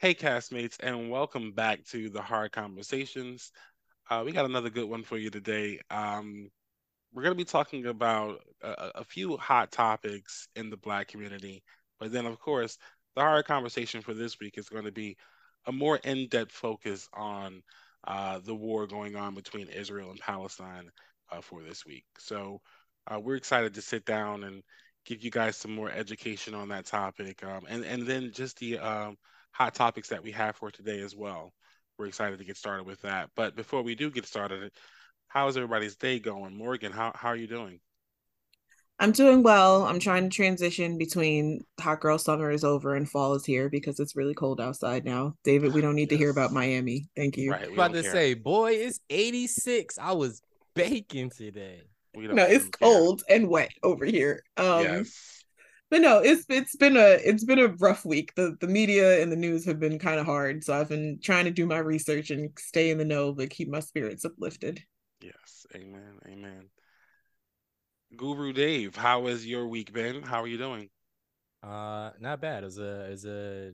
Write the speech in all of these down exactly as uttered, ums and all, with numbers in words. Hey, castmates, and welcome back to The Hard Conversations. Uh, we got another good one for you today. Um, we're going to be talking about a, a few hot topics in the Black community. But then, of course, the hard conversation for this week is going to be a more in-depth focus on uh, the war going on between Israel and Palestine uh, for this week. So uh, we're excited to sit down and give you guys some more education on that topic. Um, and, and then just the... Um, hot topics that we have for today as well. We're excited to get started with that. But before we do get started, how is everybody's day going? Morgan, how, how are you doing? I'm doing well. I'm trying to transition between hot girl summer is over and fall is here because it's really cold outside now. David, we don't need yes. to hear about Miami. Thank you. Right, I was about to care. say, boy, it's eighty-six. I was baking today. We don't no, it's care. cold and wet over here. Um, yes. But no, it's it's been a it's been a rough week. The the media and the news have been kind of hard. So I've been trying to do my research and stay in the know, but keep my spirits uplifted. Yes. Amen. Amen. Guru Dave, how has your week been? How are you doing? Uh not bad. It was a it was a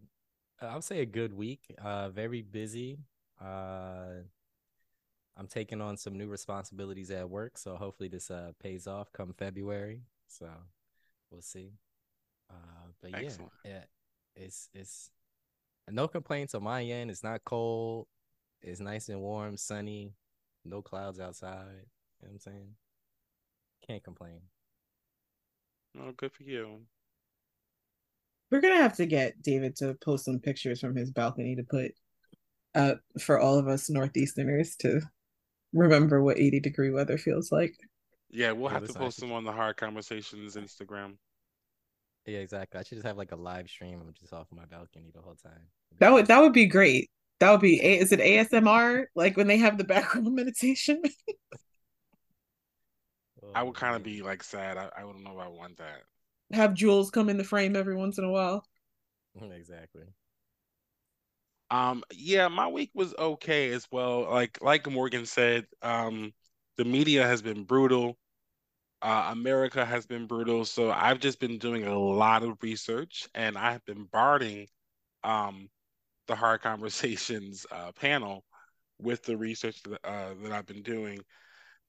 I would say a good week. Uh very busy. Uh I'm taking on some new responsibilities at work. So hopefully this uh pays off come February. So we'll see. Uh, but yeah, yeah, it's it's no complaints on my end. It's not cold. It's nice and warm, sunny, no clouds outside. You know what I'm saying? Can't complain. No, good for you. We're gonna have to get David to post some pictures from his balcony to put up for all of us Northeasterners to remember what eighty degree weather feels like. Yeah, we'll have to post them on the Hard Conversations Instagram. Yeah, exactly. I should just have like a live stream. I'm just off my balcony the whole time. That would that would be great. That would be. Is it A S M R? Like when they have the background meditation? Oh, I would kind of be like sad. I, I don't know if I want that. Have Jules come in the frame every once in a while. Exactly. Um. Yeah, my week was okay as well. Like like Morgan said, um, the media has been brutal. Uh, America has been brutal, so I've just been doing a lot of research, and I've been bombarding um, the Hard Conversations uh, panel with the research that, uh, that I've been doing,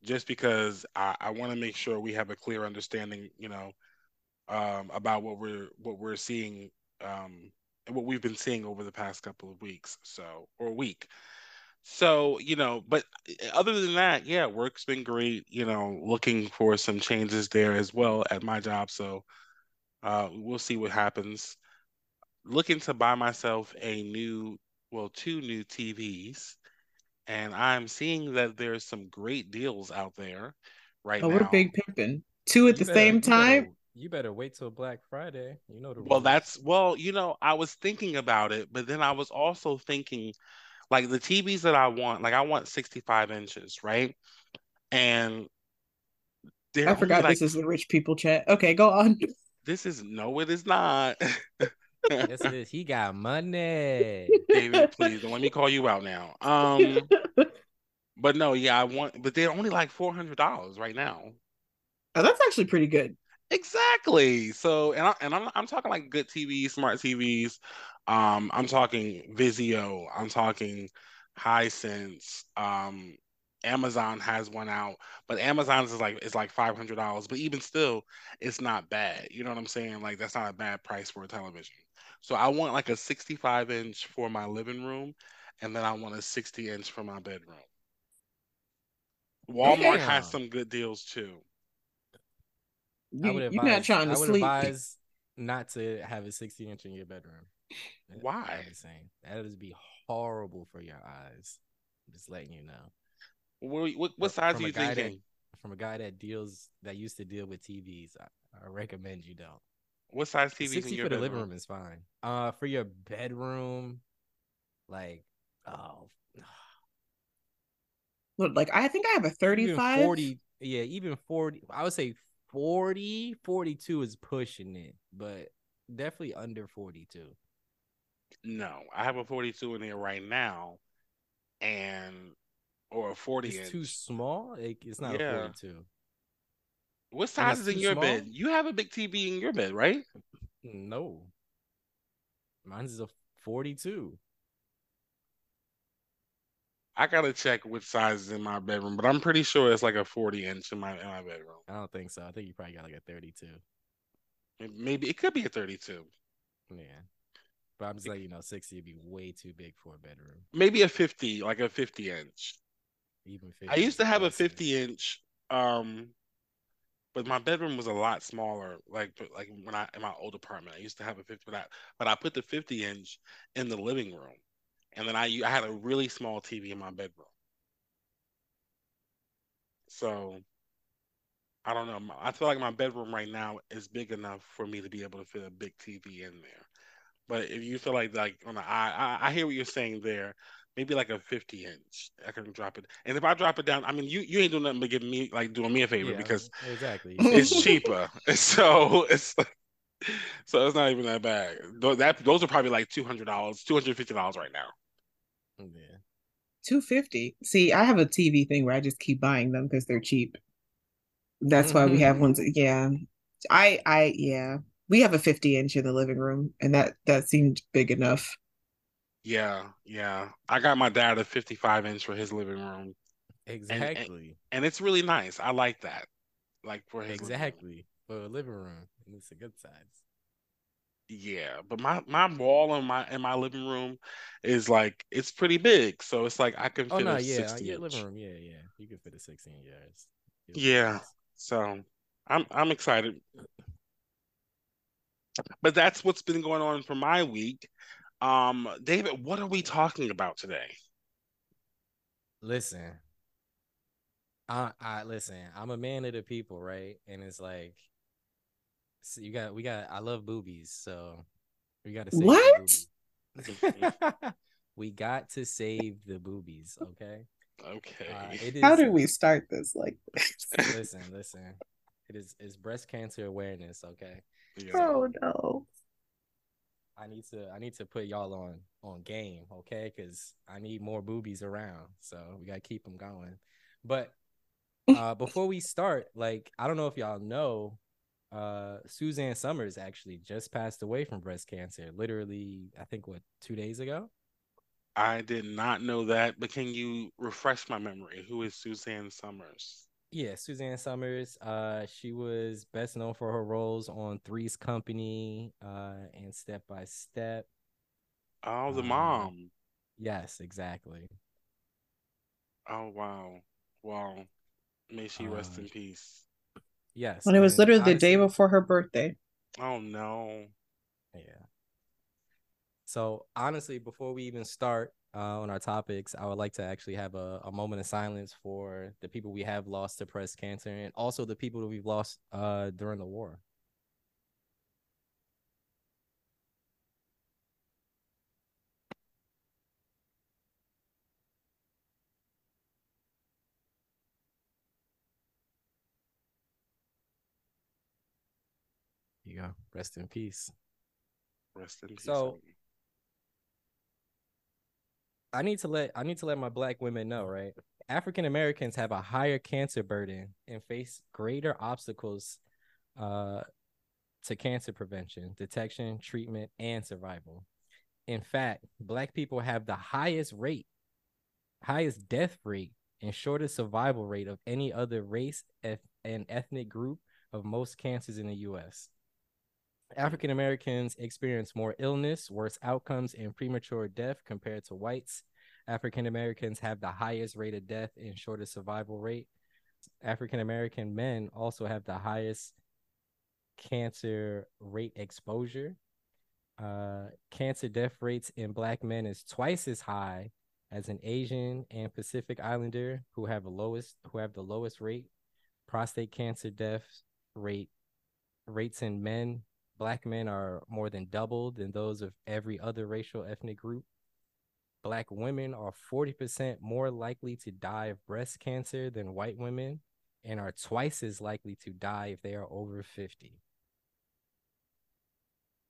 just because I, I want to make sure we have a clear understanding, you know, um, about what we're what we're seeing um, and what we've been seeing over the past couple of weeks, so or week. So, you know, but other than that, yeah, work's been great, you know, looking for some changes there as well at my job. So uh, we'll see what happens. Looking to buy myself a new, well, two new T Vs. And I'm seeing that there's some great deals out there right now. Oh, what a big pimpin'. Two at the same time? You better wait till Black Friday. You know the rules. Well, that's, well, you know, I was thinking about it, but then I was also thinking... Like the T Vs that I want, like I want sixty-five inches, right? And I forgot like, this is the rich people chat. Okay, go on. This is no, it is not. Yes, it is. He got money. David, please don't let me call you out now. Um, but no, yeah, I want, but they're only like four hundred dollars right now. Oh, that's actually pretty good. Exactly. So, and I, and I'm I'm talking like good T Vs, smart T Vs. Um, I'm talking Vizio. I'm talking Hisense. Um, Amazon has one out, but Amazon's is like it's like five hundred dollars. But even still, it's not bad. You know what I'm saying? Like that's not a bad price for a television. So I want like a sixty-five inch for my living room, and then I want a sixty inch for my bedroom. Walmart Damn. has some good deals too. You, I would advise, you're not trying to I would sleep. advise not to have a sixty inch in your bedroom. Why? That would be horrible for your eyes. I'm just letting you know. What, what, what size are you thinking? That, from a guy that deals that used to deal with T Vs, I, I recommend you don't. What size T Vs in your for the bedroom? Living room is fine. Uh, for your bedroom, like oh, look, like I think I have a thirty-five, even forty. Yeah, even forty. I would say. forty, forty-two is pushing it, but definitely under forty-two. No, I have a forty-two in here right now, and or a forty. It's inch. Too small. It, it's not yeah. a forty-two. What size is in your small? bed? You have a big T V in your bed, right? No, mine's a forty-two. I gotta check what size is in my bedroom, but I'm pretty sure it's like a forty inch in my in my bedroom. I don't think so. I think you probably got like a thirty-two. It, maybe it could be a thirty-two. Yeah, but I'm just it, like you know, sixty would be way too big for a bedroom. Maybe a fifty, like a fifty inch. Even fifty. I used to have a fifty inch, um, but my bedroom was a lot smaller. Like like when I in my old apartment, I used to have a fifty, but I but I put the fifty inch in the living room. And then I I had a really small T V in my bedroom. So, I don't know. I feel like my bedroom right now is big enough for me to be able to fit a big T V in there. But if you feel like, like on the I, I, I hear what you're saying there. Maybe like a fifty inch. I can drop it. And if I drop it down, I mean, you, you ain't doing nothing but giving me, like doing me a favor yeah, because exactly. It's cheaper. So, it's like. So it's not even that bad. That those are probably like two hundred dollars, two hundred fifty dollars right now. Yeah, two fifty. See, I have a T V thing where I just keep buying them because they're cheap. That's mm-hmm. why we have ones. Yeah, I, I, yeah, we have a fifty inch in the living room, and that that seemed big enough. Yeah, yeah. I got my dad a fifty-five inch for his living room. Exactly, and, and, and it's really nice. I like that. Like for his exactly. Living room. For a living room, and it's a good size. Yeah, but my my wall in my in my living room is like it's pretty big, so it's like I can oh, fit no, a yeah, sixteen. Your living room, yeah, yeah, you can fit a sixteen yards. Yeah, so I'm I'm excited, but that's what's been going on for my week. Um, David, what are we talking about today? Listen, I I listen. I'm a man of the people, right? And it's like. So you got, we got. I love boobies, so we got to save the boobies. We got to save the boobies, okay? Okay. Uh, it is, How do we start this? Like, this? listen, listen. It is it's breast cancer awareness, okay? Yeah. Oh no. I need to I need to put y'all on on game, okay? Because I need more boobies around, so we gotta keep them going. But uh, before we start, like, I don't know if y'all know. Uh, Suzanne Somers actually just passed away from breast cancer. Literally, I think what two days ago. I did not know that, but can you refresh my memory? Who is Suzanne Somers? Yeah, Suzanne Somers. Uh, she was best known for her roles on Three's Company, uh, and Step by Step. Oh, the um, mom. Yes, exactly. Oh wow, wow. May she um, rest in peace. Yes. When it was literally the day before her birthday. Oh, no. Yeah. So, honestly, before we even start uh, on our topics, I would like to actually have a, a moment of silence for the people we have lost to breast cancer and also the people that we've lost uh, during the war. Yeah, rest in peace. Rest in peace. So I need to let I need to let my black women know, right? African Americans have a higher cancer burden and face greater obstacles uh, to cancer prevention, detection, treatment, and survival. In fact, black people have the highest rate, highest death rate, and shortest survival rate of any other race and ethnic group of most cancers in the U S African Americans experience more illness, worse outcomes, and premature death compared to whites. African Americans have the highest rate of death and shortest survival rate. African American men also have the highest cancer rate exposure. Uh, cancer death rates in black men is twice as high as an Asian and Pacific Islander who have the lowest who have the lowest rate. Prostate cancer death rate rates in men. Black men are more than double than those of every other racial ethnic group. Black women are forty percent more likely to die of breast cancer than white women and are twice as likely to die if they are over fifty.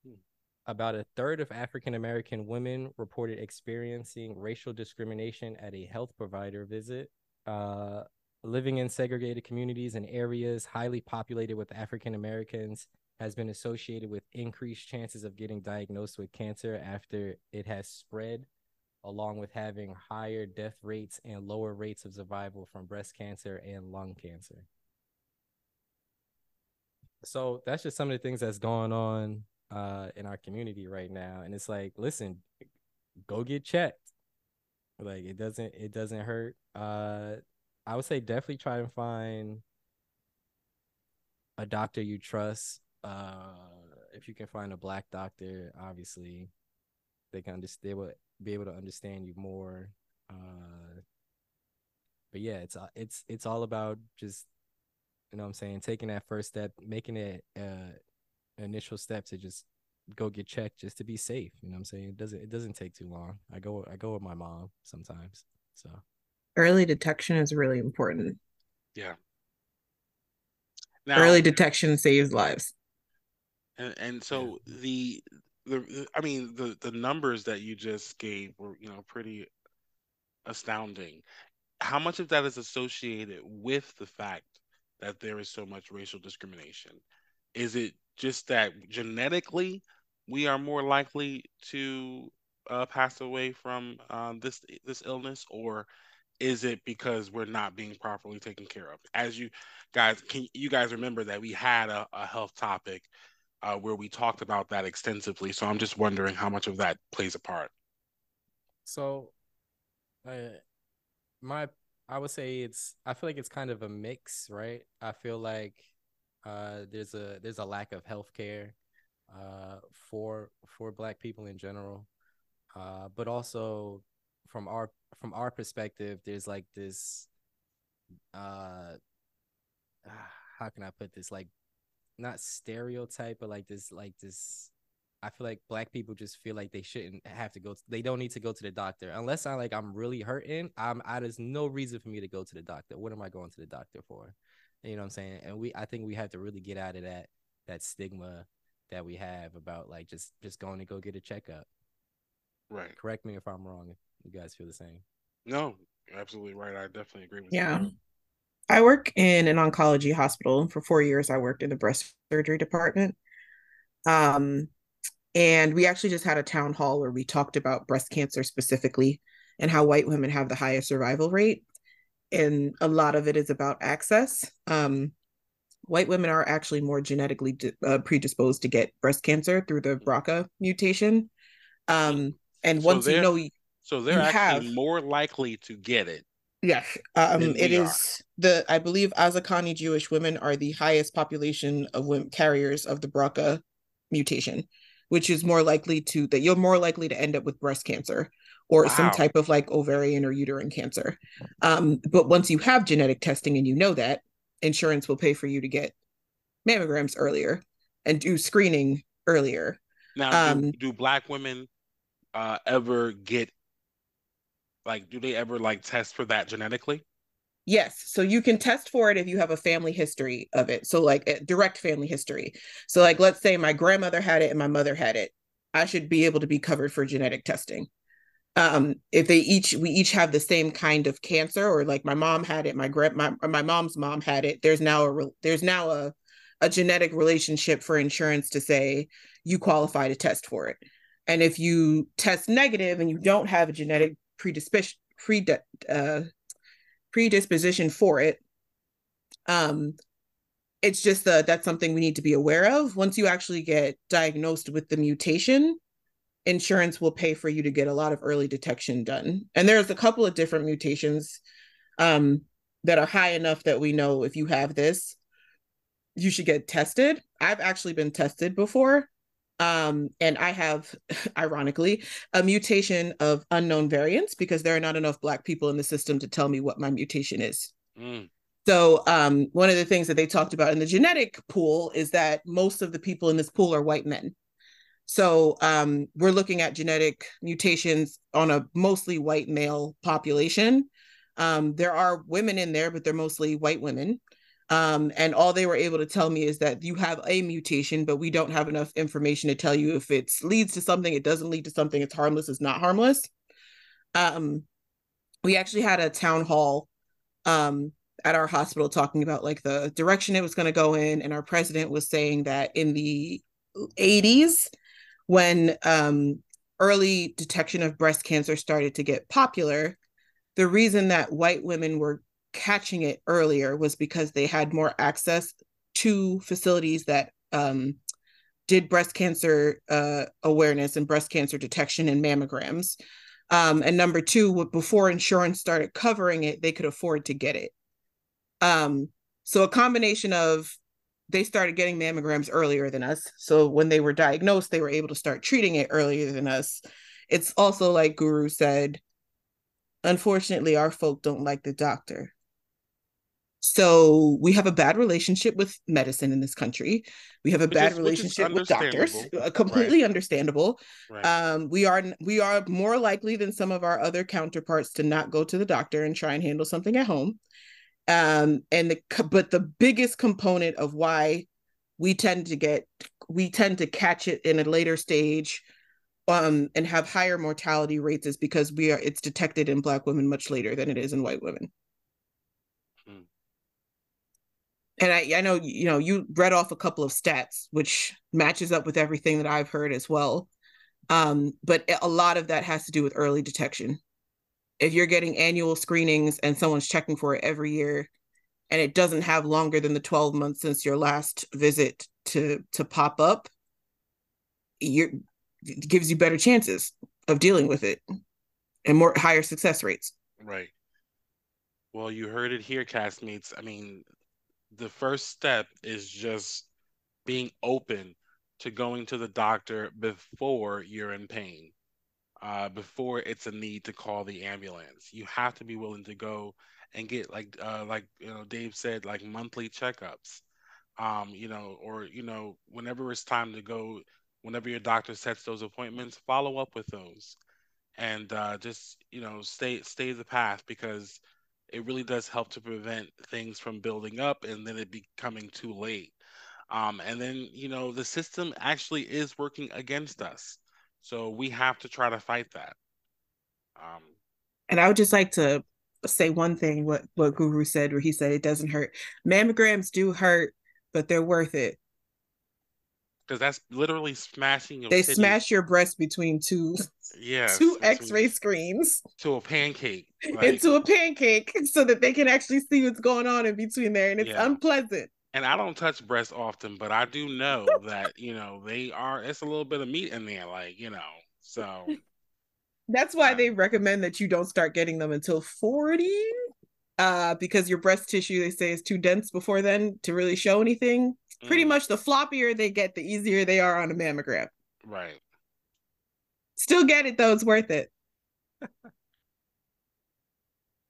Hmm. About a third of African American women reported experiencing racial discrimination at a health provider visit. Uh, living in segregated communities and areas highly populated with African Americans has been associated with increased chances of getting diagnosed with cancer after it has spread along with having higher death rates and lower rates of survival from breast cancer and lung cancer. So that's just some of the things that's going on uh, in our community right now. And it's like, listen, go get checked. Like, it doesn't, it doesn't hurt. Uh, I would say definitely try and find a doctor you trust. Uh, if you can find a Black doctor, obviously they can understand, they will be able to understand you more. Uh, but yeah, it's, it's, it's all about just, you know what I'm saying, taking that first step, making it uh initial step to just go get checked just to be safe. You know what I'm saying? It doesn't it doesn't take too long. I go I go with my mom sometimes. So early detection is really important. Yeah. Now, early detection saves lives. And and so yeah. the the I mean the the numbers that you just gave were, you know, pretty astounding. How much of that is associated with the fact that there is so much racial discrimination? Is it just that genetically we are more likely to uh, pass away from uh, this this illness, or is it because we're not being properly taken care of? As you guys, can you guys remember that we had a, a health topic uh, where we talked about that extensively? So I'm just wondering how much of that plays a part. So, uh, my. I would say it's, I feel like it's kind of a mix, right? I feel like uh, there's a there's a lack of healthcare uh, for for Black people in general, uh, but also from our from our perspective, there's like this, uh, how can I put this? Like, not stereotype, but like this like this. I feel like Black people just feel like they shouldn't have to go. To, they don't need to go to the doctor unless I like I'm really hurting. I'm I, there's no reason for me to go to the doctor. What am I going to the doctor for? You know what I'm saying? And we I think we have to really get out of that that stigma that we have about like just just going to go get a checkup. Right. Correct me if I'm wrong. If you guys feel the same. No, you're absolutely right. I definitely agree with yeah. you. Yeah. I work in an oncology hospital. For four years, I worked in the breast surgery department. Um. And we actually just had a town hall where we talked about breast cancer specifically and how white women have the highest survival rate. And a lot of it is about access. Um, white women are actually more genetically uh, predisposed to get breast cancer through the B R C A mutation. Um, and once so you know, you, so they're you actually have, more likely to get it. Yes. Um, it is the, I believe Azakani Jewish women are the highest population of women, carriers of the B R C A mutation, which is more likely to, that you're more likely to end up with breast cancer or wow. some type of like ovarian or uterine cancer. Um, but once you have genetic testing and you know that, insurance will pay for you to get mammograms earlier and do screening earlier. Now, um, do, do Black women uh, ever get, like, do they ever like test for that genetically? Yes. So you can test for it if you have a family history of it. So like a direct family history. So like, let's say my grandmother had it and my mother had it. I should be able to be covered for genetic testing. Um, if they each, we each have the same kind of cancer, or like my mom had it, my grand, my, my mom's mom had it. There's now a, re- there's now a, a genetic relationship for insurance to say you qualify to test for it. And if you test negative and you don't have a genetic predisp- predisp- uh, predisposition for it, um it's just uh that's something we need to be aware of. Once you actually get diagnosed with the mutation, insurance will pay for you to get a lot of early detection done. And there's a couple of different mutations um that are high enough that we know if you have this, you should get tested. I've actually been tested before, um and I have ironically a mutation of unknown variants because there are not enough Black people in the system to tell me what my mutation is. mm. So um one of the things that they talked about in the genetic pool is that most of the people in this pool are white men, so um we're looking at genetic mutations on a mostly white male population. Um there are women in there, but they're mostly white women. Um, and all they were able to tell me is that you have a mutation, but we don't have enough information to tell you if it leads to something, it doesn't lead to something, it's harmless, it's not harmless. Um, we actually had a town hall um, at our hospital talking about like the direction it was going to go in. And our president was saying that in the eighties, when um, early detection of breast cancer started to get popular, the reason that white women were catching it earlier was because they had more access to facilities that um, did breast cancer uh, awareness and breast cancer detection and mammograms. Um, and number two, before insurance started covering it, they could afford to get it. Um, so a combination of they started getting mammograms earlier than us. So when they were diagnosed, they were able to start treating it earlier than us. It's also like Guru said, unfortunately, our folk don't like the doctor. So we have a bad relationship with medicine in this country. We have a which bad is, relationship with doctors, uh, completely right. understandable. Right. Um, we are we are more likely than some of our other counterparts to not go to the doctor and try and handle something at home. Um, and the but the biggest component of why we tend to get we tend to catch it in a later stage, um, and have higher mortality rates is because we are it's detected in Black women much later than it is in white women. And I, I know, you know, you read off a couple of stats, which matches up with everything that I've heard as well. Um, but a lot of that has to do with early detection. If you're getting annual screenings and someone's checking for it every year, and it doesn't have longer than the twelve months since your last visit to to pop up, you're, it gives you better chances of dealing with it and more higher success rates. Right. Well, you heard it here, castmates. I mean... the first step is just being open to going to the doctor before you're in pain, uh, before it's a need to call the ambulance. You have to be willing to go and get, like, uh, like you know, Dave said, like monthly checkups, um, you know, or, you know, whenever it's time to go, whenever your doctor sets those appointments, follow up with those and uh, just, you know, stay, stay the path, because it really does help to prevent things from building up and then it becoming too late. Um, and then, you know, the system actually is working against us. So we have to try to fight that. Um, and I would just like to say one thing, what, what Guru said, where he said it doesn't hurt. Mammograms do hurt, but they're worth it. Because that's literally smashing your They titty. Smash your breast between two, yes, two x-ray screens. To a pancake. Like, into a pancake so that they can actually see what's going on in between there. And it's yeah. unpleasant. And I don't touch breasts often, but I do know that, you know, they are, it's a little bit of meat in there, like, you know, so. That's why um, they recommend that you don't start getting them until forty, uh, because your breast tissue, they say, is too dense before then to really show anything. Pretty mm. much the floppier they get, the easier they are on a mammogram. Right. Still get it, though. It's worth it.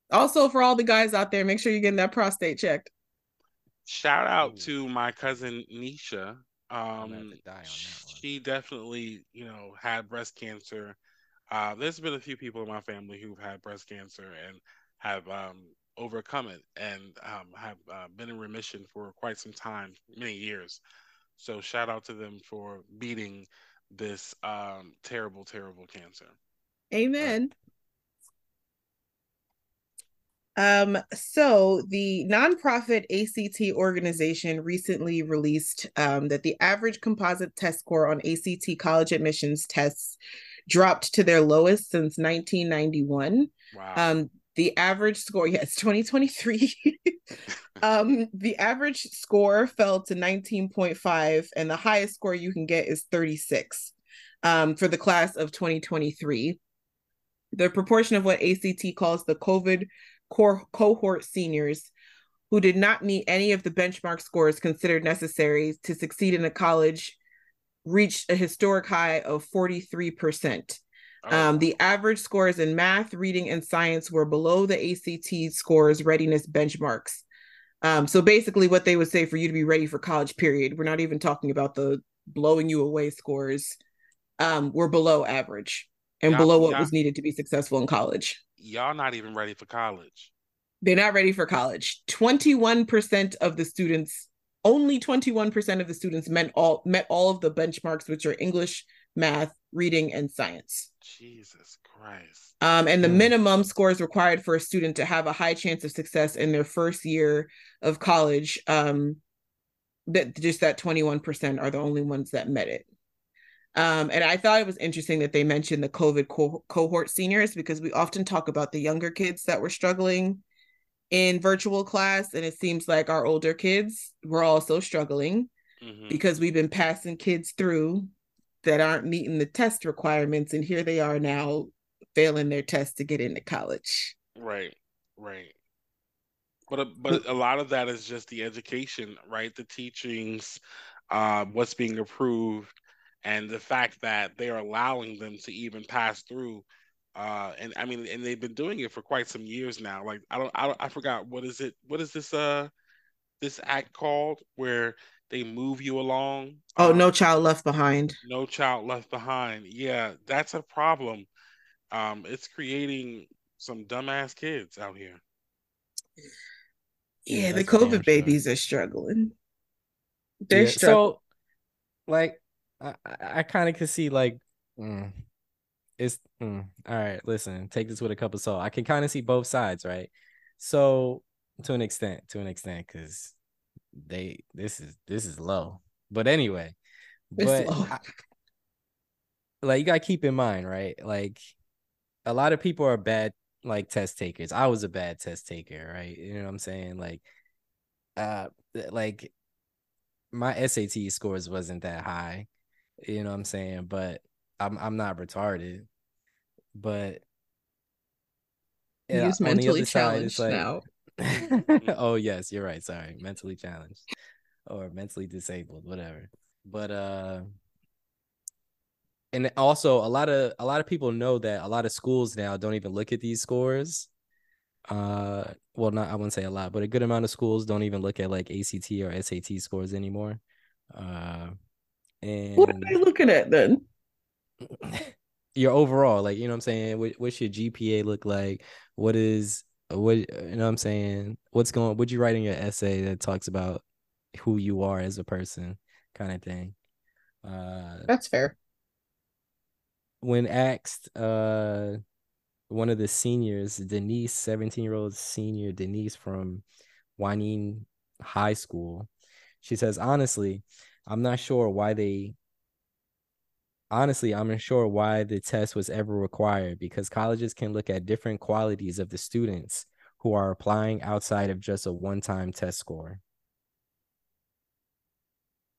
Also, for all the guys out there, make sure you're getting that prostate checked. Shout out to my cousin, Nisha. Um, she definitely, you know, had breast cancer. Uh, there's been a few people in my family who've had breast cancer and have... Um, overcome it and um, have uh, been in remission for quite some time, many years. So shout out to them for beating this um, terrible, terrible cancer. Amen. Uh, um, so the nonprofit A C T organization recently released um, that the average composite test score on A C T college admissions tests dropped to their lowest since nineteen ninety-one. Wow. Um, The average score, yes, twenty twenty-three. um, the average score fell to nineteen point five, and the highest score you can get is thirty-six um, for the class of twenty twenty-three. The proportion of what A C T calls the COVID core cohort seniors who did not meet any of the benchmark scores considered necessary to succeed in a college reached a historic high of forty-three percent. Um, the average scores in math, reading, and science were below the A C T scores readiness benchmarks. Um, so basically what they would say for you to be ready for college, period. We're not even talking about the blowing you away scores. Um, were below average and y'all, below what was needed to be successful in college. Y'all not even ready for college. They're not ready for college. twenty-one percent of the students, only twenty-one percent of the students met all, met all of the benchmarks, which are English, math, reading, and science. Jesus Christ. Um, and the minimum scores required for a student to have a high chance of success in their first year of college, um, that just that twenty-one percent are the only ones that met it. Um, and I thought it was interesting that they mentioned the COVID co- cohort seniors, because we often talk about the younger kids that were struggling in virtual class. And it seems like our older kids were also struggling mm-hmm. because we've been passing kids through that aren't meeting the test requirements. And here they are now failing their test to get into college. Right, right. But a, but a lot of that is just the education, right? The teachings, uh, what's being approved, and the fact that they are allowing them to even pass through. Uh, and I mean, and they've been doing it for quite some years now. Like, I don't, I, don't, I forgot, what is it? What is this, uh, this act called where they move you along? Oh, um, No Child Left Behind. No Child Left Behind. Yeah, that's a problem. Um, it's creating some dumbass kids out here. Yeah, yeah, the COVID babies are struggling. They're yeah. struggling. So, like, I, I kind of can see, like, mm, it's mm, all right. Listen, take this with a cup of salt. I can kind of see both sides, right? So, to an extent, to an extent, because they this is this is low. But anyway, it's but I, like, you gotta keep in mind, right? Like, a lot of people are bad. Like, test takers. I was a bad test taker, right? You know what I'm saying? Like, uh, like my S A T scores wasn't that high. You know what I'm saying? But I'm I'm not retarded. But yeah, he's mentally challenged side, now. Like, oh yes, you're right. Sorry, mentally challenged or mentally disabled, whatever. But uh, and also, a lot of a lot of people know that a lot of schools now don't even look at these scores. Uh, well, not I wouldn't say a lot, but a good amount of schools don't even look at like A C T or S A T scores anymore. Uh, and what are they looking at then? Your overall, like, you know what I'm saying? What, what's your G P A look like? What is what? You know what I'm saying? What's going? What'd you write in your essay that talks about who you are as a person, kind of thing? Uh, That's fair. When asked, uh, one of the seniors, Denise, seventeen-year-old senior Denise from Waning High School, she says, honestly, I'm not sure why they, honestly, I'm unsure why the test was ever required, because colleges can look at different qualities of the students who are applying outside of just a one-time test score.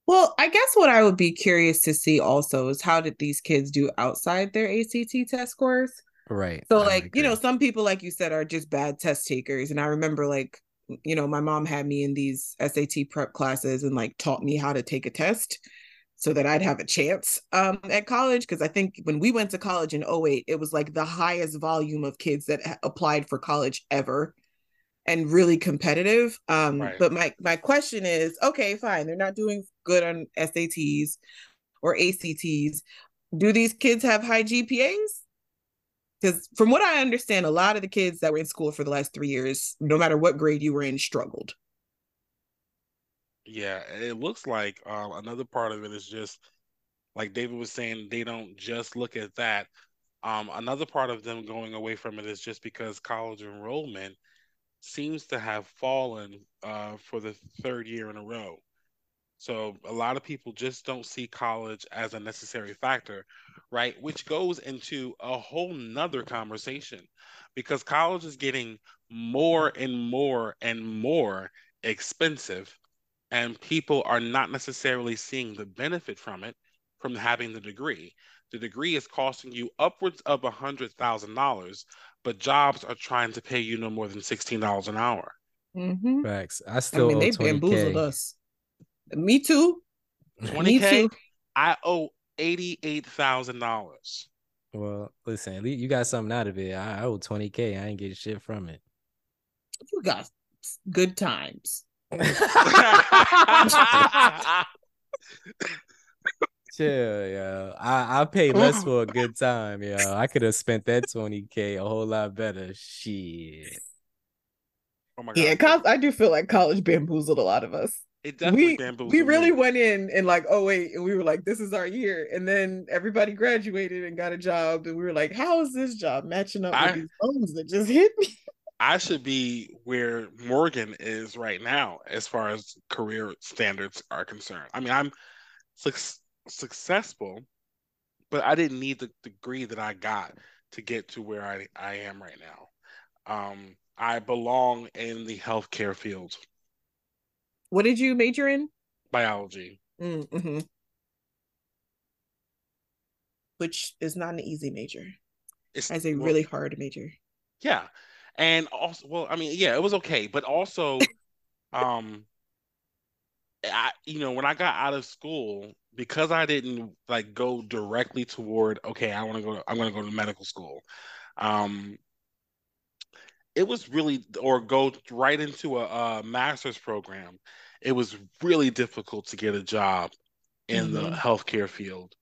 Well, I guess what I would be curious to see also is how did these kids do outside their A C T test scores? Right. So, like, you know, some people, like you said, are just bad test takers. And I remember, like, you know, my mom had me in these S A T prep classes and, like, taught me how to take a test so that I'd have a chance um, at college. Because I think when we went to college in oh eight, it was like the highest volume of kids that applied for college ever. And really competitive. Um, right. But my, my question is, okay, fine. They're not doing good on S A Ts or A C Ts. Do these kids have high G P As? Because from what I understand, a lot of the kids that were in school for the last three years, no matter what grade you were in, struggled. Yeah, it looks like um, another part of it is just, like David was saying, they don't just look at that. Um, another part of them going away from it is just because college enrollment seems to have fallen uh, for the third year in a row. So a lot of people just don't see college as a necessary factor, right? Which goes into a whole nother conversation, because college is getting more and more and more expensive, and people are not necessarily seeing the benefit from it, from having the degree. The degree is costing you upwards of one hundred thousand dollars, but jobs are trying to pay you no more than sixteen dollars an hour. Mm-hmm. Facts. I still I mean, owe they bamboozled us. Me too. twenty K? Me too. I owe eighty-eight thousand dollars. Well, listen, you got something out of it. I owe twenty K. I ain't get shit from it. You got good times. Chill, yo. I, I paid less for a good time, yo. I could have spent that twenty K a whole lot better. Shit. Oh my God. Yeah, college, I do feel like college bamboozled a lot of us. It definitely we, bamboozled. We really me. went in and like, oh wait, and we were like, this is our year. And then everybody graduated and got a job, and we were like, how is this job matching up I, with these loans that just hit me? I should be where Morgan is right now as far as career standards are concerned. I mean, I'm six. successful but I didn't need the degree that I got to get to where I, I am right now. Um, I belong in the healthcare field. What did you major in? Biology. Mm-hmm. Which is not an easy major. It's a well, really hard major. Yeah. And also, well, I mean, yeah, it was okay. But also, um, I, you know, when I got out of school, because I didn't like go directly toward, okay, I want to go to, I'm going to go to medical school. Um, it was really, or go right into a, a master's program. It was really difficult to get a job in mm-hmm. the healthcare field.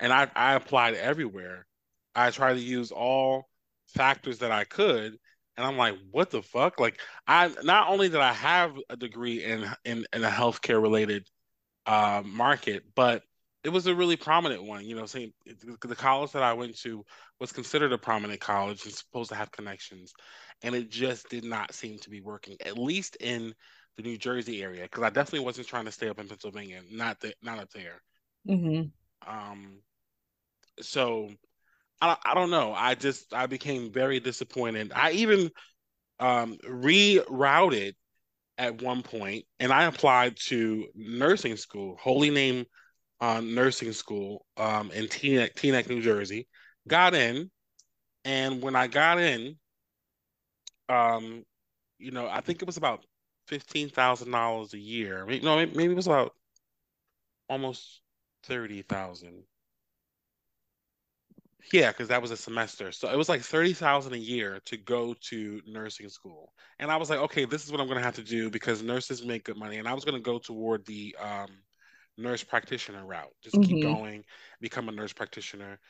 And I, I applied everywhere. I tried to use all factors that I could. And I'm like, what the fuck? Like, I not only did I have a degree in in, in a healthcare related uh, market, but it was a really prominent one. You know, saying the college that I went to was considered a prominent college and supposed to have connections, and it just did not seem to be working. At least in the New Jersey area, because I definitely wasn't trying to stay up in Pennsylvania. Not that, not up there. Mm-hmm. Um. So. I, I don't know. I just, I became very disappointed. I even um, rerouted at one point, and I applied to nursing school, Holy Name uh, Nursing School um, in Teaneck, Teaneck, New Jersey. Got in, and when I got in, um, you know, I think it was about fifteen thousand dollars a year. Maybe, no, maybe it was about almost thirty thousand dollars. Yeah, because that was a semester. So it was like thirty thousand dollars a year to go to nursing school. And I was like, okay, this is what I'm going to have to do because nurses make good money. And I was going to go toward the um, nurse practitioner route. Just mm-hmm. keep going, become a nurse practitioner.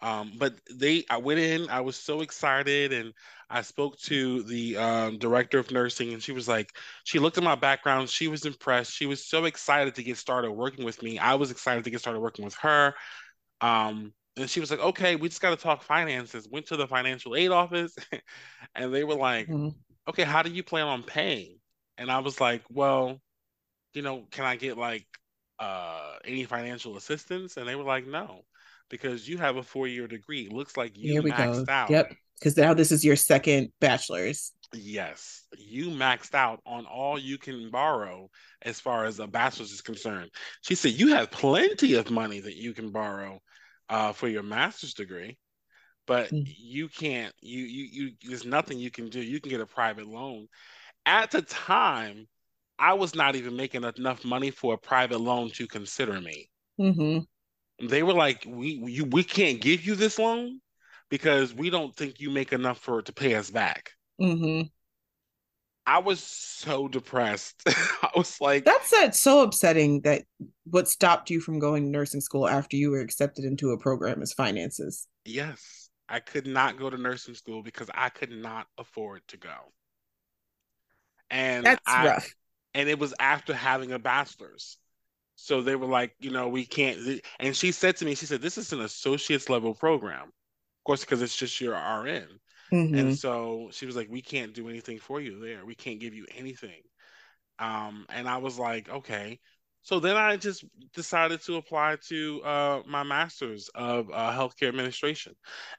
Um, but they, I went in, I was so excited. And I spoke to the um, director of nursing, and she was like, she looked at my background. She was impressed. She was so excited to get started working with me. I was excited to get started working with her. Um, And she was like, okay, we just got to talk finances. Went to the financial aid office, and they were like, mm-hmm. okay, how do you plan on paying? And I was like, well, you know, can I get like uh, any financial assistance? And they were like, no, because you have a four-year degree. It looks like you Here we maxed go. out. Yep, because now this is your second bachelor's. Yes, you maxed out on all you can borrow as far as a bachelor's is concerned. She said, you have plenty of money that you can borrow Uh, for your master's degree, but mm. you can't, you, you, you, there's nothing you can do. You can get a private loan. At the time, I was not even making enough money for a private loan to consider me. Mm-hmm. They were like, we, you, we can't give you this loan because we don't think you make enough for it to pay us back. Mm-hmm. I was so depressed. I was like... That's that, so upsetting that what stopped you from going to nursing school after you were accepted into a program is finances. Yes. I could not go to nursing school because I could not afford to go. And That's I, rough. And it was after having a bachelor's. So they were like, you know, we can't... And she said to me, she said, this is an associate's level program. Of course, because it's just your R N. Mm-hmm. And so she was like, we can't do anything for you there. We can't give you anything. Um, and I was like, okay. So then I just decided to apply to uh, my master's of uh, healthcare administration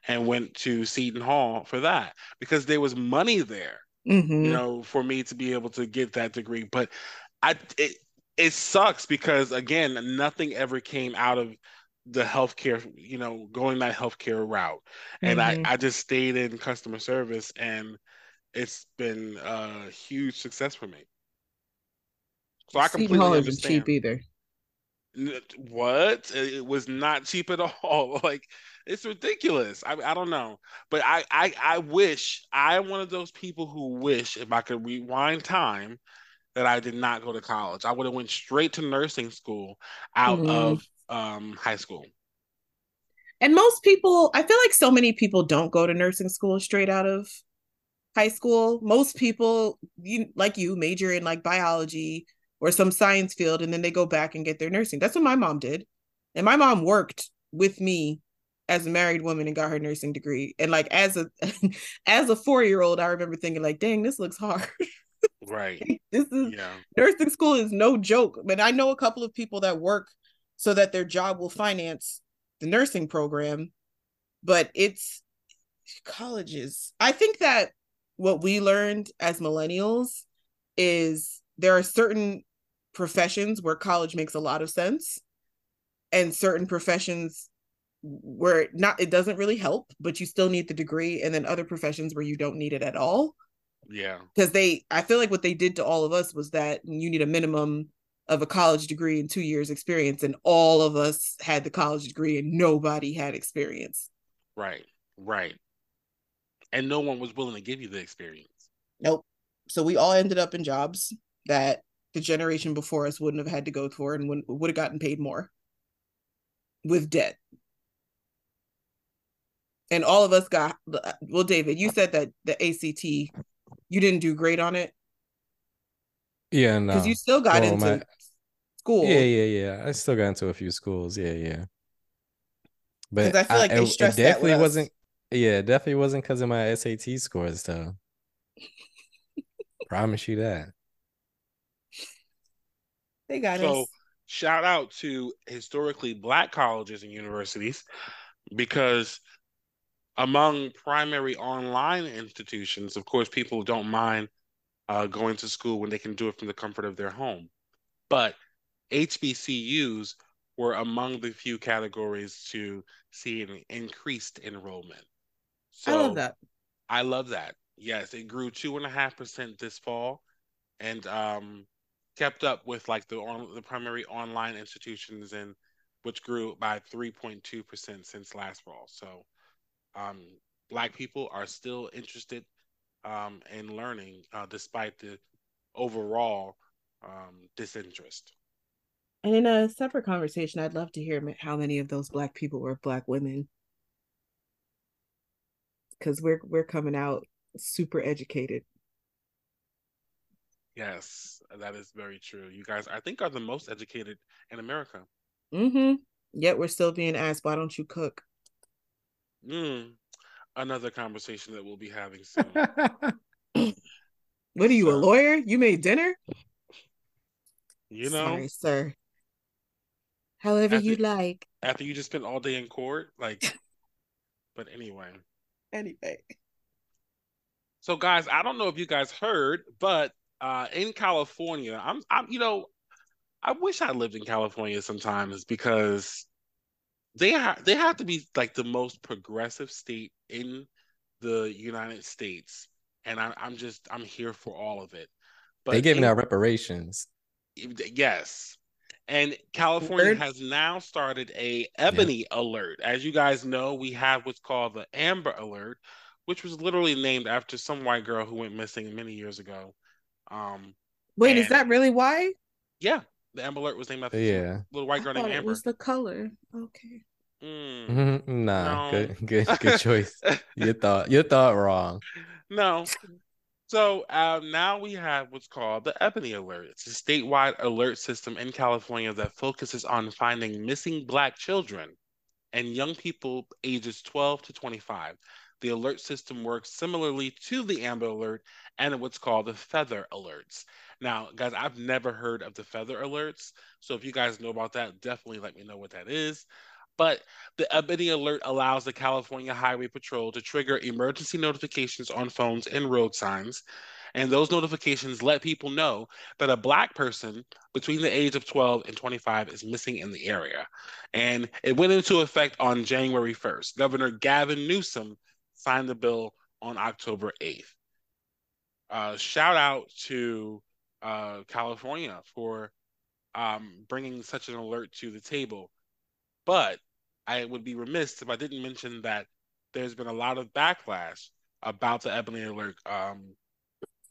and went to Seton Hall for that because there was money there, mm-hmm. you know, for me to be able to get that degree. But I, it, it sucks because, again, nothing ever came out of the healthcare, you know, going that healthcare route. And mm-hmm. I, I just stayed in customer service, and it's been a huge success for me. So I completely Seton Hall isn't cheap either. What? It was not cheap at all. Like, it's ridiculous. I I don't know. But I, I, I wish, I'm one of those people who wish if I could rewind time that I did not go to college. I would have went straight to nursing school out mm-hmm. of um high school. And most people, I feel like so many people don't go to nursing school straight out of high school. Most people, you like you major in like biology or some science field, and then they go back and get their nursing. That's what my mom did. And my mom worked with me as a married woman and got her nursing degree. And like as a as a four-year-old, I remember thinking like, dang, this looks hard. Right. This is yeah. Nursing school is no joke. But I know a couple of people that work so that their job will finance the nursing program, but it's colleges. I think that what we learned as millennials is there are certain professions where college makes a lot of sense and certain professions where not it doesn't really help, but you still need the degree, and then other professions where you don't need it at all. Yeah, because they I feel like what they did to all of us was that you need a minimum of a college degree and two years experience, and all of us had the college degree and nobody had experience. Right right And no one was willing to give you the experience. Nope. So we all ended up in jobs that the generation before us wouldn't have had to go for and would, would have gotten paid more with debt. And all of us got, well, David, you said that the A C T, you didn't do great on it. Yeah, no. Because you still got well, into my... school. Yeah, yeah, yeah. I still got into a few schools. Yeah, yeah. But I feel like I, they stressed it definitely that wasn't. Yeah, it definitely wasn't because of my S A T scores, though. Promise you that. They got so, us. Shout out to historically Black colleges and universities, because among primary online institutions, of course, people don't mind uh, going to school when they can do it from the comfort of their home. But H B C Us were among the few categories to see an increased enrollment. So, I love that. I love that. Yes, it grew two and a half percent this fall, and um, kept up with like the on, the primary online institutions, and which grew by three point two percent since last fall. So, um, Black people are still interested um, in learning uh, despite the overall um, disinterest. And in a separate conversation, I'd love to hear how many of those Black people were Black women, because we're we're coming out super educated. Yes, that is very true. You guys, I think, are the most educated in America. Mm-hmm. Yet we're still being asked, why don't you cook? Mm. Another conversation that we'll be having soon. What are you, a lawyer? You made dinner? You know, sorry, sir. However after, you like. After you just spent all day in court, like, but anyway. Anyway. So, guys, I don't know if you guys heard, but uh, in California, I'm, I'm, you know, I wish I lived in California sometimes, because they ha- they have to be like the most progressive state in the United States, and I, I'm just, I'm here for all of it. But they're giving in- out reparations. Yes. And California Alert. has now started a Ebony yeah. Alert. As you guys know, we have what's called the Amber Alert, which was literally named after some white girl who went missing many years ago. Um, Wait, is that really why? Yeah. The Amber Alert was named after yeah. a little white girl I named Amber. It was the color. Okay. Mm. Mm-hmm. Nah, no. good, good, good choice. You thought, you thought wrong. No. So uh, now we have what's called the Ebony Alert. It's a statewide alert system in California that focuses on finding missing Black children and young people ages twelve to twenty-five. The alert system works similarly to the Amber Alert and what's called the Feather Alerts. Now, guys, I've never heard of the Feather Alerts, so if you guys know about that, definitely let me know what that is. But the Ebony Alert allows the California Highway Patrol to trigger emergency notifications on phones and road signs. And those notifications let people know that a Black person between the age of twelve and twenty-five is missing in the area. And it went into effect on January first. Governor Gavin Newsom signed the bill on October eighth. Uh, shout out to uh, California for um, bringing such an alert to the table. But I would be remiss if I didn't mention that there's been a lot of backlash about the Ebony Alert um,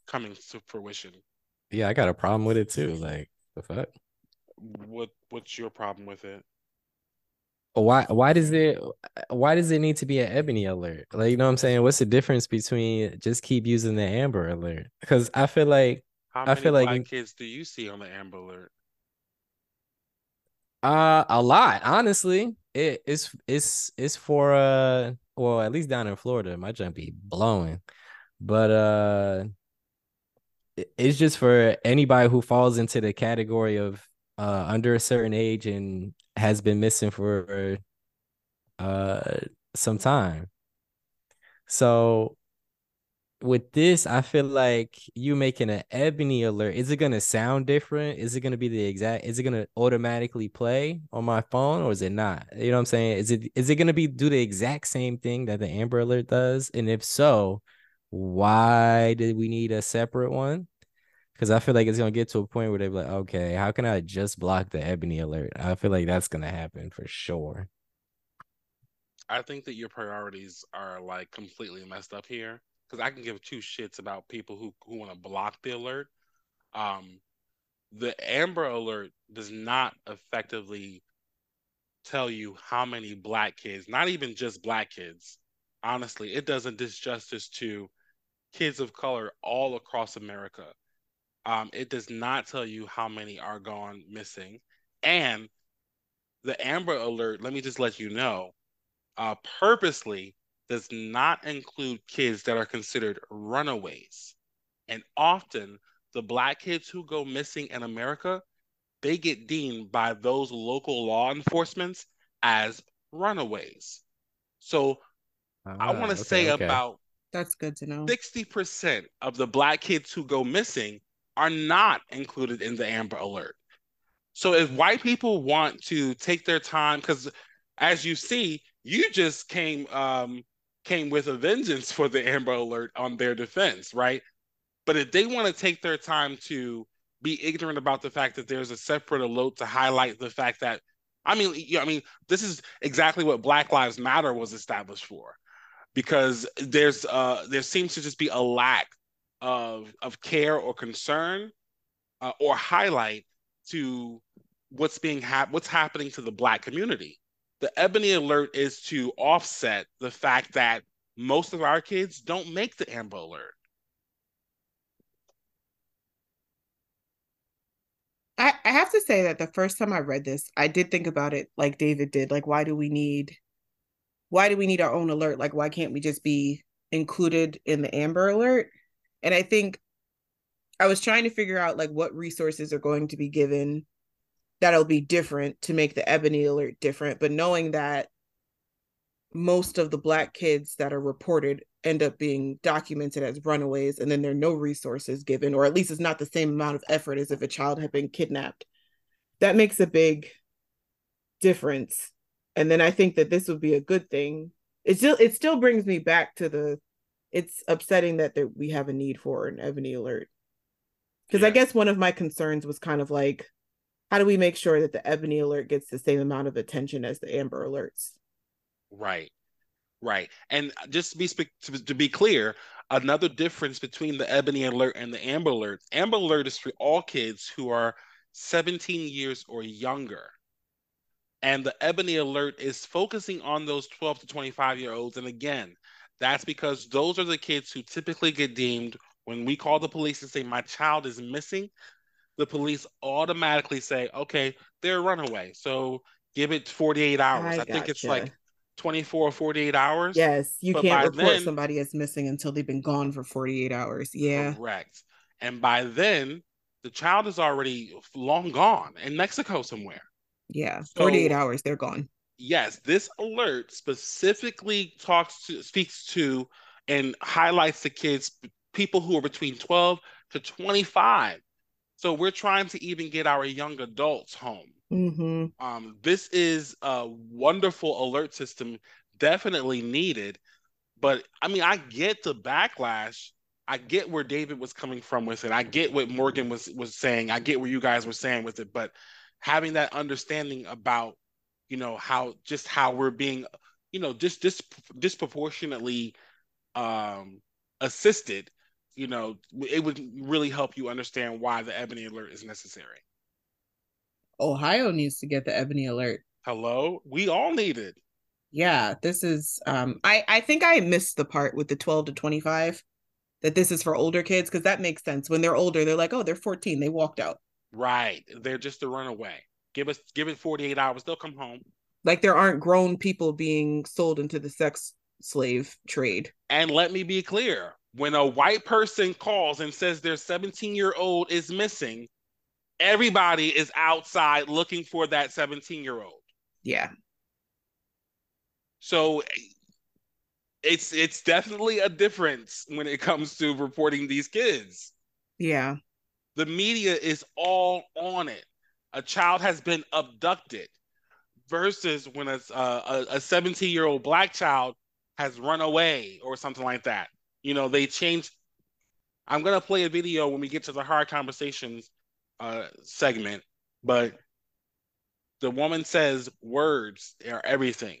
coming to fruition. Yeah, I got a problem with it too. Like, the fuck? What What's your problem with it? Why Why does it Why does it need to be an Ebony Alert? Like, you know what I'm saying? What's the difference between just keep using the Amber Alert? Because I feel like how many I feel Black like kids do you see on the Amber Alert? Uh, a lot, honestly. It it's it's it's for uh, well, at least down in Florida, my jump be blowing, but uh, it's just for anybody who falls into the category of uh under a certain age and has been missing for uh, some time. So with this, I feel like you making an Ebony alert. Is it going to sound different? Is it going to be the exact? Is it going to automatically play on my phone, or is it not? You know what I'm saying? Is it is it going to be do the exact same thing that the Amber Alert does? And if so, why did we need a separate one? Because I feel like it's going to get to a point where they're like, okay, how can I just block the Ebony alert? I feel like that's going to happen for sure. I think that your priorities are like completely messed up here, because I can give two shits about people who, who want to block the alert. Um, the Amber Alert does not effectively tell you how many black kids, not even just black kids, honestly, it does a disjustice to kids of color all across America. Um, it does not tell you how many are gone missing. And the Amber Alert, let me just let you know, uh, purposely does not include kids that are considered runaways. And often the black kids who go missing in America, they get deemed by those local law enforcements as runaways. So uh, I want to okay, say okay. about that's good to know. sixty percent of the black kids who go missing are not included in the Amber Alert. So if white people want to take their time, because as you see, you just came um, came with a vengeance for the Amber Alert on their defense, right? But if they want to take their time to be ignorant about the fact that there's a separate alert to highlight the fact that, I mean, you know, I mean, this is exactly what Black Lives Matter was established for, because there's uh, there seems to just be a lack of of care or concern uh, or highlight to what's being hap- what's happening to the Black community. The Ebony Alert is to offset the fact that most of our kids don't make the Amber Alert. I, I have to say that the first time I read this, I did think about it like David did. Like, why do we need, why do we need our own alert? Like, why can't we just be included in the Amber Alert? And I think I was trying to figure out like what resources are going to be given that'll be different to make the Ebony Alert different. But knowing that most of the Black kids that are reported end up being documented as runaways, and then there are no resources given, or at least it's not the same amount of effort as if a child had been kidnapped. That makes a big difference. And then I think that this would be a good thing. It still, it still brings me back to the, it's upsetting that there, we have a need for an Ebony Alert. Because yeah. I guess one of my concerns was kind of like, how do we make sure that the Ebony Alert gets the same amount of attention as the Amber Alerts? Right, right. And just to be to be clear, another difference between the Ebony Alert and the Amber Alert, Amber Alert is for all kids who are seventeen years or younger. And the Ebony Alert is focusing on those twelve to twenty-five year olds. And again, that's because those are the kids who typically get deemed, when we call the police and say, my child is missing, the police automatically say, okay, they're a runaway. So give it forty-eight hours. I, I think it's you. like twenty-four or forty-eight hours. Yes, you but can't report then, somebody as missing until they've been gone for forty-eight hours. Yeah. Correct. And by then, the child is already long gone in Mexico somewhere. Yeah, forty-eight so, hours, they're gone. Yes, this alert specifically talks to, speaks to and highlights the kids, people who are between twelve to twenty-five. So we're trying to even get our young adults home. Mm-hmm. Um, this is a wonderful alert system, definitely needed. But I mean, I get the backlash. I get where David was coming from with it. I get what Morgan was, was saying. I get what you guys were saying with it. But having that understanding about, you know, how just how we're being, you know, just dis- disproportionately um, assisted, you know, it would really help you understand why the Ebony Alert is necessary. Ohio needs to get the Ebony Alert. Hello? We all need it. Yeah, this is, um, I, I think I missed the part with the twelve to twenty-five, that this is for older kids, because that makes sense. When they're older, they're like, oh, they're fourteen. They walked out. Right. They're just a runaway. Give us, give it forty-eight hours. They'll come home. Like there aren't grown people being sold into the sex slave trade. And let me be clear. When a white person calls and says their seventeen-year-old is missing, everybody is outside looking for that seventeen-year-old. Yeah. So it's it's definitely a difference when it comes to reporting these kids. Yeah. The media is all on it. A child has been abducted versus when a a seventeen-year-old Black child has run away or something like that. You know, they changed. I'm going to play a video when we get to the hard conversations uh, segment, but the woman says words are everything.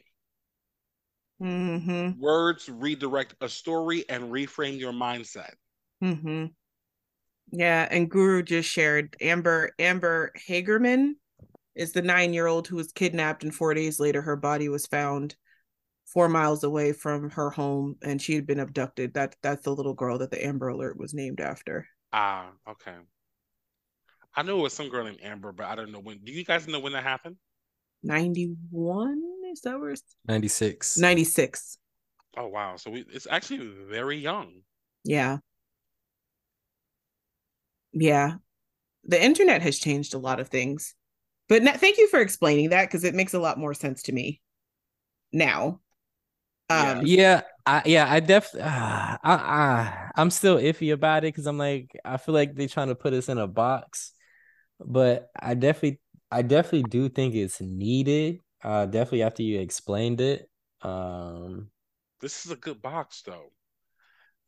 Mm-hmm. Words redirect a story and reframe your mindset. Mm-hmm. Yeah, and Guru just shared Amber Amber Hagerman is the nine-year-old who was kidnapped, and four days later her body was found four miles away from her home, and she had been abducted. That that's the little girl that the Amber Alert was named after. Ah, okay. I knew it was some girl named Amber, but I don't know when. Do you guys know when that happened? ninety-one is that where? ninety-six ninety-six Oh wow! So we, it's actually very young. Yeah. Yeah, the internet has changed a lot of things, but no, thank you for explaining that because it makes a lot more sense to me now. Um, yeah, yeah, I, yeah, I definitely, uh, I, I'm still iffy about it because I'm like, I feel like they're trying to put us in a box, but I definitely, I definitely do think it's needed. Uh, definitely after you explained it. Um, this is a good box, though.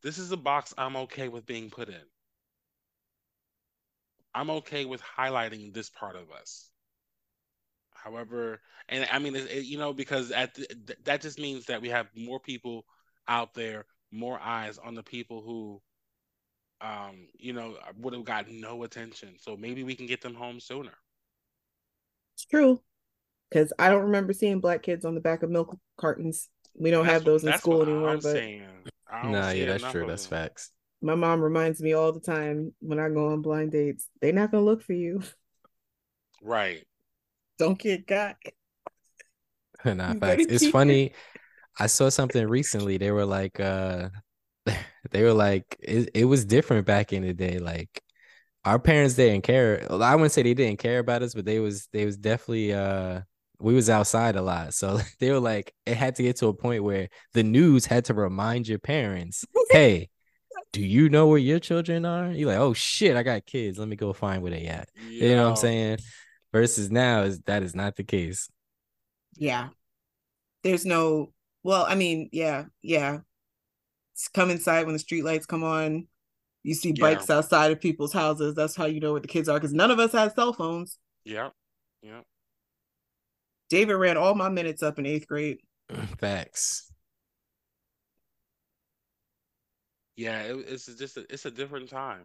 This is a box I'm okay with being put in. I'm okay with highlighting this part of us. However, and I mean, it, it, you know, because at the, th- that just means that we have more people out there, more eyes on the people who, um, you know, would have gotten no attention. So maybe we can get them home sooner. It's true. Because I don't remember seeing Black kids on the back of milk cartons. We don't that's have those what, in school anymore. I'm but... saying. I don't nah, yeah, that's true. That's facts. My mom reminds me all the time when I go on blind dates, they're not going to look for you. Right. Don't get got. Nah, facts. It's funny. It. I saw something recently. They were like, uh, they were like, it, it was different back in the day. Like our parents didn't care. I wouldn't say they didn't care about us, but they was, they was definitely, uh, we was outside a lot. So they were like, it had to get to a point where the news had to remind your parents, hey, do you know where your children are? You're like, oh shit, I got kids. Let me go find where they at. Yeah. You know what I'm saying? Versus now, is that is not the case. Yeah. There's no, well, I mean, yeah, yeah. It's come inside when the streetlights come on. You see bikes yeah. outside of people's houses. That's how you know where the kids are because none of us have cell phones. Yeah, yeah. David ran all my minutes up in eighth grade. Facts. Yeah, it, it's just a, it's a different time.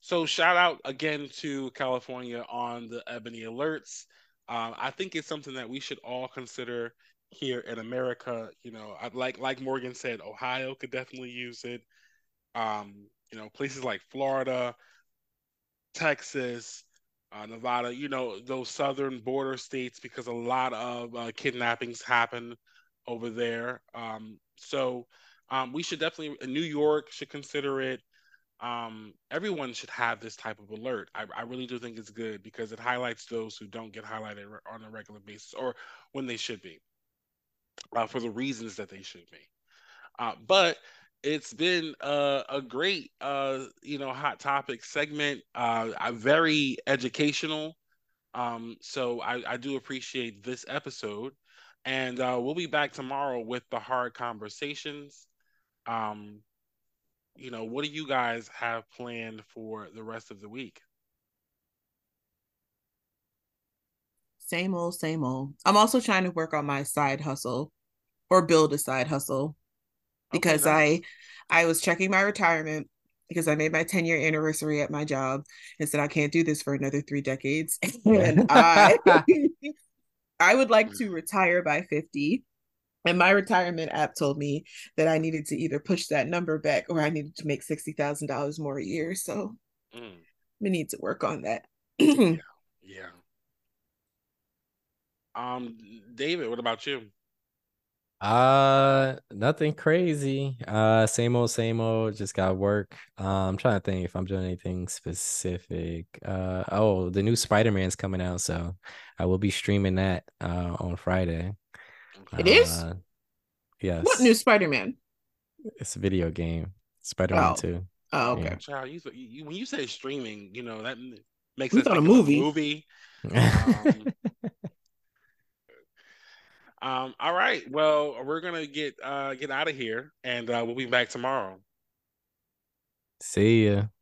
So shout out again to California on the Ebony Alerts. Um, I think it's something that we should all consider here in America. You know, I'd like like Morgan said, Ohio could definitely use it. Um, you know, places like Florida, Texas, uh, Nevada. You know, those southern border states because a lot of uh, kidnappings happen over there. Um, so. Um, we should definitely, New York should consider it. Um, everyone should have this type of alert. I, I really do think it's good because it highlights those who don't get highlighted on a regular basis or when they should be uh, for the reasons that they should be. Uh, but it's been a, a great, uh, you know, hot topic segment, uh, very educational. Um, so I, I do appreciate this episode. And uh, we'll be back tomorrow with the hard conversations. Um, you know, what do you guys have planned for the rest of the week? Same old, same old. I'm also trying to work on my side hustle or build a side hustle because okay, nice. I, I was checking my retirement because I made my ten-year anniversary at my job and said I can't do this for another three decades. And I... I would like to retire by fifty, and my retirement app told me that I needed to either push that number back or I needed to make sixty thousand dollars more a year. So mm. we need to work on that. yeah. yeah. Um, David, what about you? Uh, nothing crazy. Uh, same old, same old. Just got work. Um, I'm trying to think if I'm doing anything specific. Uh, oh, the new Spider-Man's coming out, so I will be streaming that uh on Friday. It uh, is? Yes. What new Spider-Man? It's a video game. Spider-Man oh. two. Oh, okay. Yeah. Child, you, you, when you say streaming, you know, that makes we us thought a movie. movie. Um, um, all right. Well, we're going to get uh, get out of here, and uh, we'll be back tomorrow. See ya.